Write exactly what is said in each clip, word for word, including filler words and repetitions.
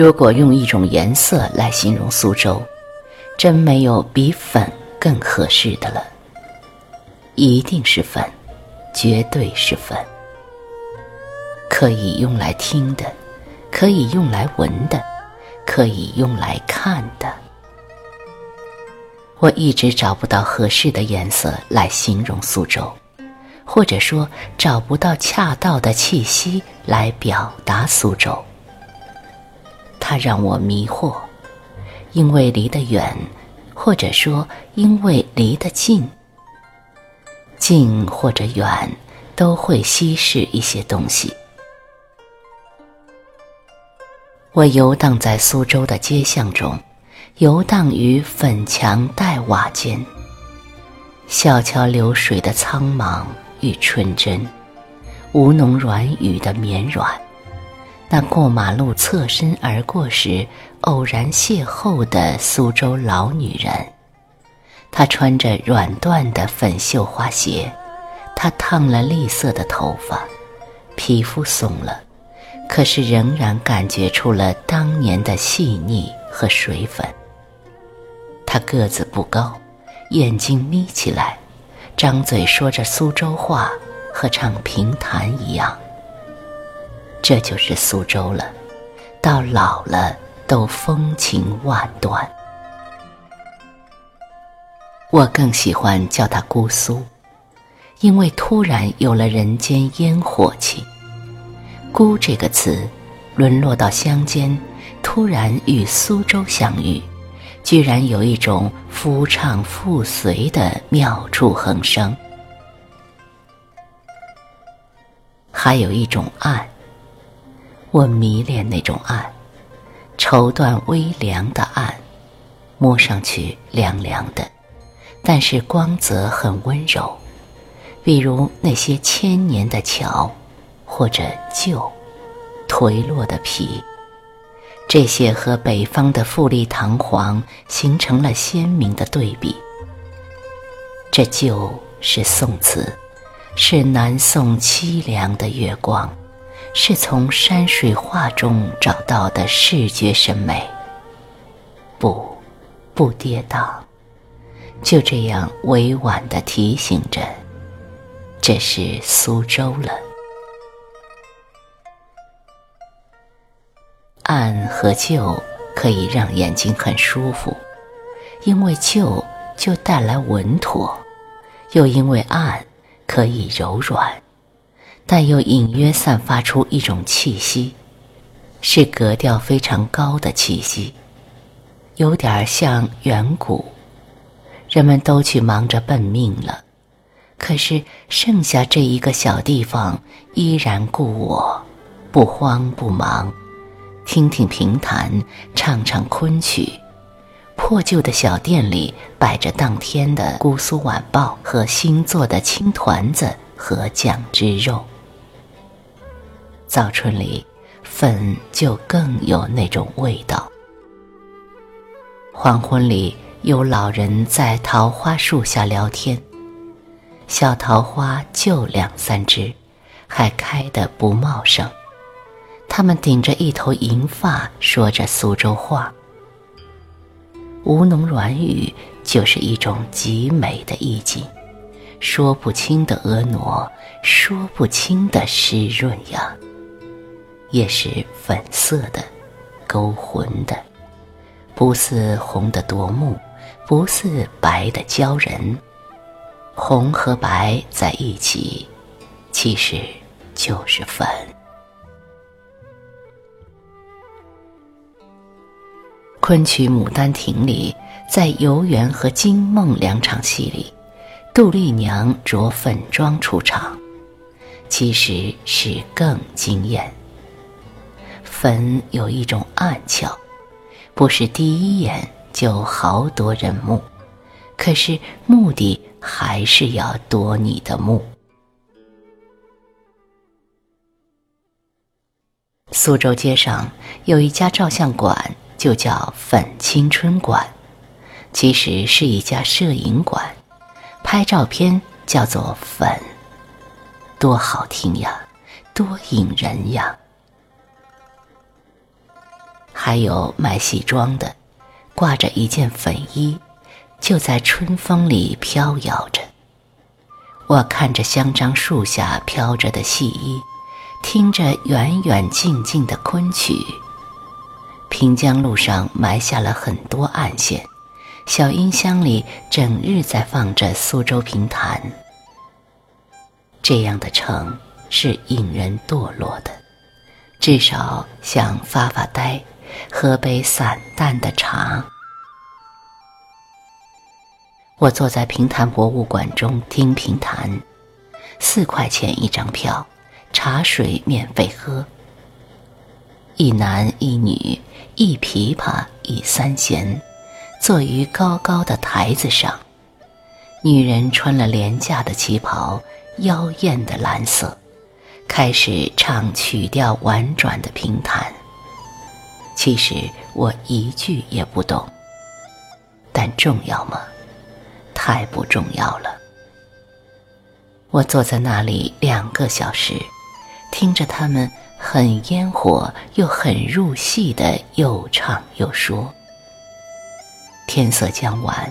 如果用一种颜色来形容苏州，真没有比粉更合适的了。一定是粉，绝对是粉。可以用来听的，可以用来闻的，可以用来看的。我一直找不到合适的颜色来形容苏州，或者说找不到恰到的气息来表达苏州。它让我迷惑，因为离得远，或者说因为离得近。近或者远，都会稀释一些东西。我游荡在苏州的街巷中，游荡于粉墙黛瓦间，小桥流水的苍茫与纯真，吴侬软语的绵软，那过马路侧身而过时偶然邂逅的苏州老女人，她穿着软缎的粉绣花鞋，她烫了栗色的头发，皮肤松了，可是仍然感觉出了当年的细腻和水粉。他个子不高，眼睛眯起来，张嘴说着苏州话，和唱评弹一样。这就是苏州了，到老了都风情万端。我更喜欢叫它姑苏，因为突然有了人间烟火气。姑这个词沦落到乡间，突然与苏州相遇，居然有一种夫唱妇随的妙处横生。还有一种暗，我迷恋那种暗，绸缎微凉的暗，摸上去凉凉的，但是光泽很温柔，比如那些千年的桥，或者旧颓落的皮，这些和北方的富丽堂皇形成了鲜明的对比。这旧是宋词，是南宋凄凉的月光，是从山水画中找到的视觉审美。不不跌宕，就这样委婉地提醒着，这是苏州了。暗和旧可以让眼睛很舒服，因为旧就带来稳妥，又因为暗可以柔软，但又隐约散发出一种气息，是格调非常高的气息，有点像远古。人们都去忙着奔命了，可是剩下这一个小地方依然故我，不慌不忙，听听评弹，唱唱昆曲。破旧的小店里摆着当天的《姑苏晚报》和新做的青团子和酱汁肉。早春里，粉就更有那种味道。黄昏里，有老人在桃花树下聊天，小桃花就两三枝，还开得不茂盛。他们顶着一头银发，说着苏州话。吴侬软语就是一种极美的意境，说不清的婀娜，说不清的湿润呀，也是粉色的，勾魂的，不似红的夺目，不似白的娇人。红和白在一起，其实就是粉。昆曲《牡丹亭》里，在《游园》和《惊梦》两场戏里，杜丽娘着粉妆出场，其实是更惊艳。粉有一种暗巧，不是第一眼就豪夺人目，可是目的还是要夺你的目。苏州街上有一家照相馆，就叫粉青春馆，其实是一家摄影馆，拍照片叫做粉，多好听呀，多引人呀。还有卖戏装的，挂着一件粉衣，就在春风里飘摇着。我看着香樟树下飘着的戏衣，听着远远近近的昆曲。平江路上埋下了很多暗线，小音箱里整日在放着苏州评弹。这样的城是引人堕落的，至少想发发呆，喝杯散淡的茶。我坐在评弹博物馆中听评弹，四块钱一张票，茶水免费喝。一男一女，一琵琶一三弦，坐于高高的台子上。女人穿了廉价的旗袍，妖艳的蓝色，开始唱曲调婉转的评弹。其实我一句也不懂，但重要吗？太不重要了。我坐在那里两个小时，听着他们很烟火又很入戏的又唱又说。天色将晚，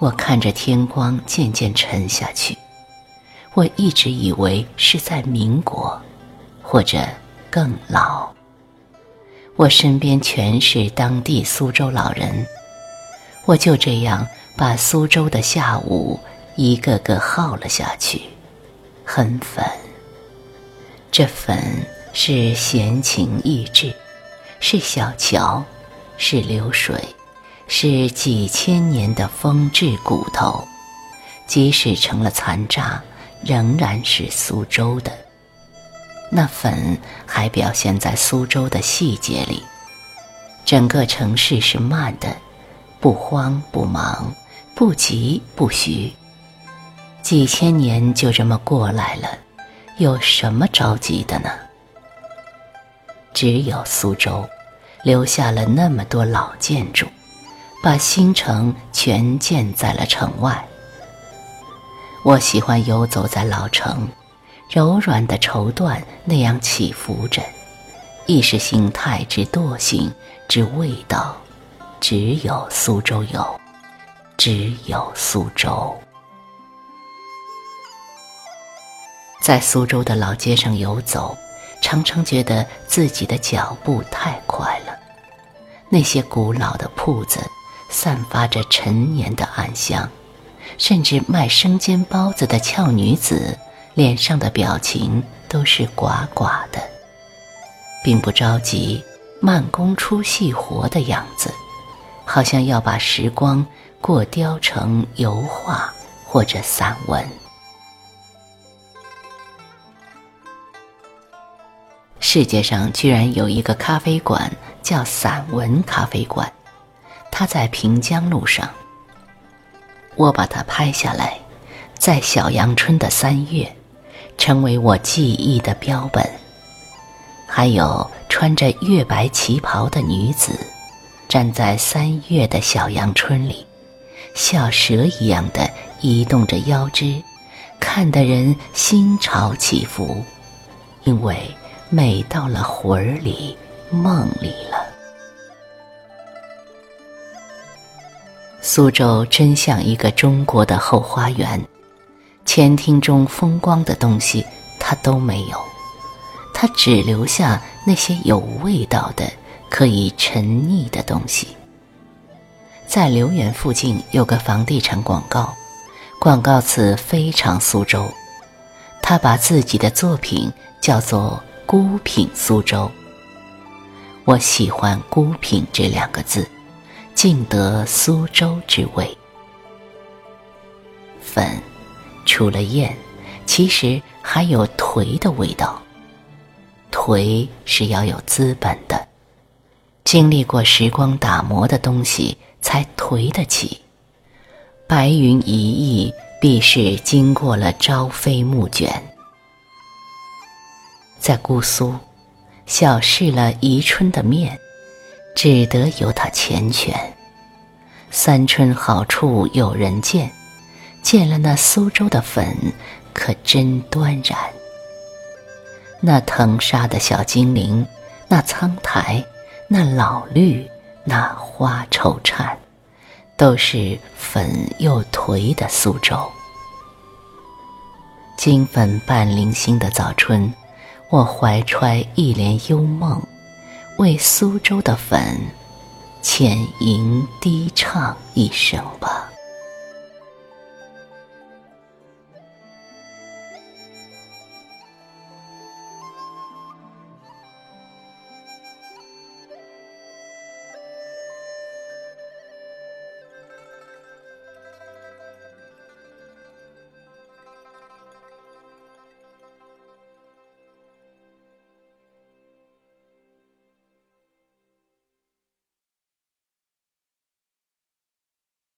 我看着天光渐渐沉下去。我一直以为是在民国，或者更老。我身边全是当地苏州老人，我就这样把苏州的下午一个个耗了下去，很粉。这粉是闲情逸致，是小桥，是流水，是几千年的风质骨头，即使成了残渣，仍然是苏州的。那粉还表现在苏州的细节里。整个城市是慢的，不慌不忙，不急不徐。几千年就这么过来了，有什么着急的呢？只有苏州留下了那么多老建筑，把新城全建在了城外。我喜欢游走在老城，柔软的绸缎那样起伏着，意识形态之惰性之味道，只有苏州有，只有苏州。在苏州的老街上游走，常常觉得自己的脚步太快了。那些古老的铺子散发着陈年的暗香，甚至卖生煎包子的俏女子脸上的表情都是寡寡的，并不着急慢工出细活的样子，好像要把时光过雕成油画或者散文。世界上居然有一个咖啡馆叫散文咖啡馆，它在平江路上。我把它拍下来，在小阳春的三月，成为我记忆的标本。还有穿着月白旗袍的女子，站在三月的小阳春里，小蛇一样的移动着腰肢，看得人心潮起伏，因为美到了魂儿里，梦里了。苏州真像一个中国的后花园，前厅中风光的东西它都没有，它只留下那些有味道的可以沉溺的东西。在留园附近有个房地产广告，广告词非常苏州，他把自己的作品叫做孤品苏州。我喜欢孤品这两个字，尽得苏州之味。粉除了艳，其实还有颓的味道。颓是要有资本的，经历过时光打磨的东西才颓得起。白云一役必是经过了朝飞暮卷。在姑苏小试了宜春的面，只得由他缱绻。三春好处有人见，见了那苏州的粉，可真端然。那藤纱的小精灵，那苍苔，那老绿，那花臭颤，都是粉又颓的苏州。金粉伴零星的早春，我怀揣一帘幽梦，为苏州的粉浅吟低唱一声吧。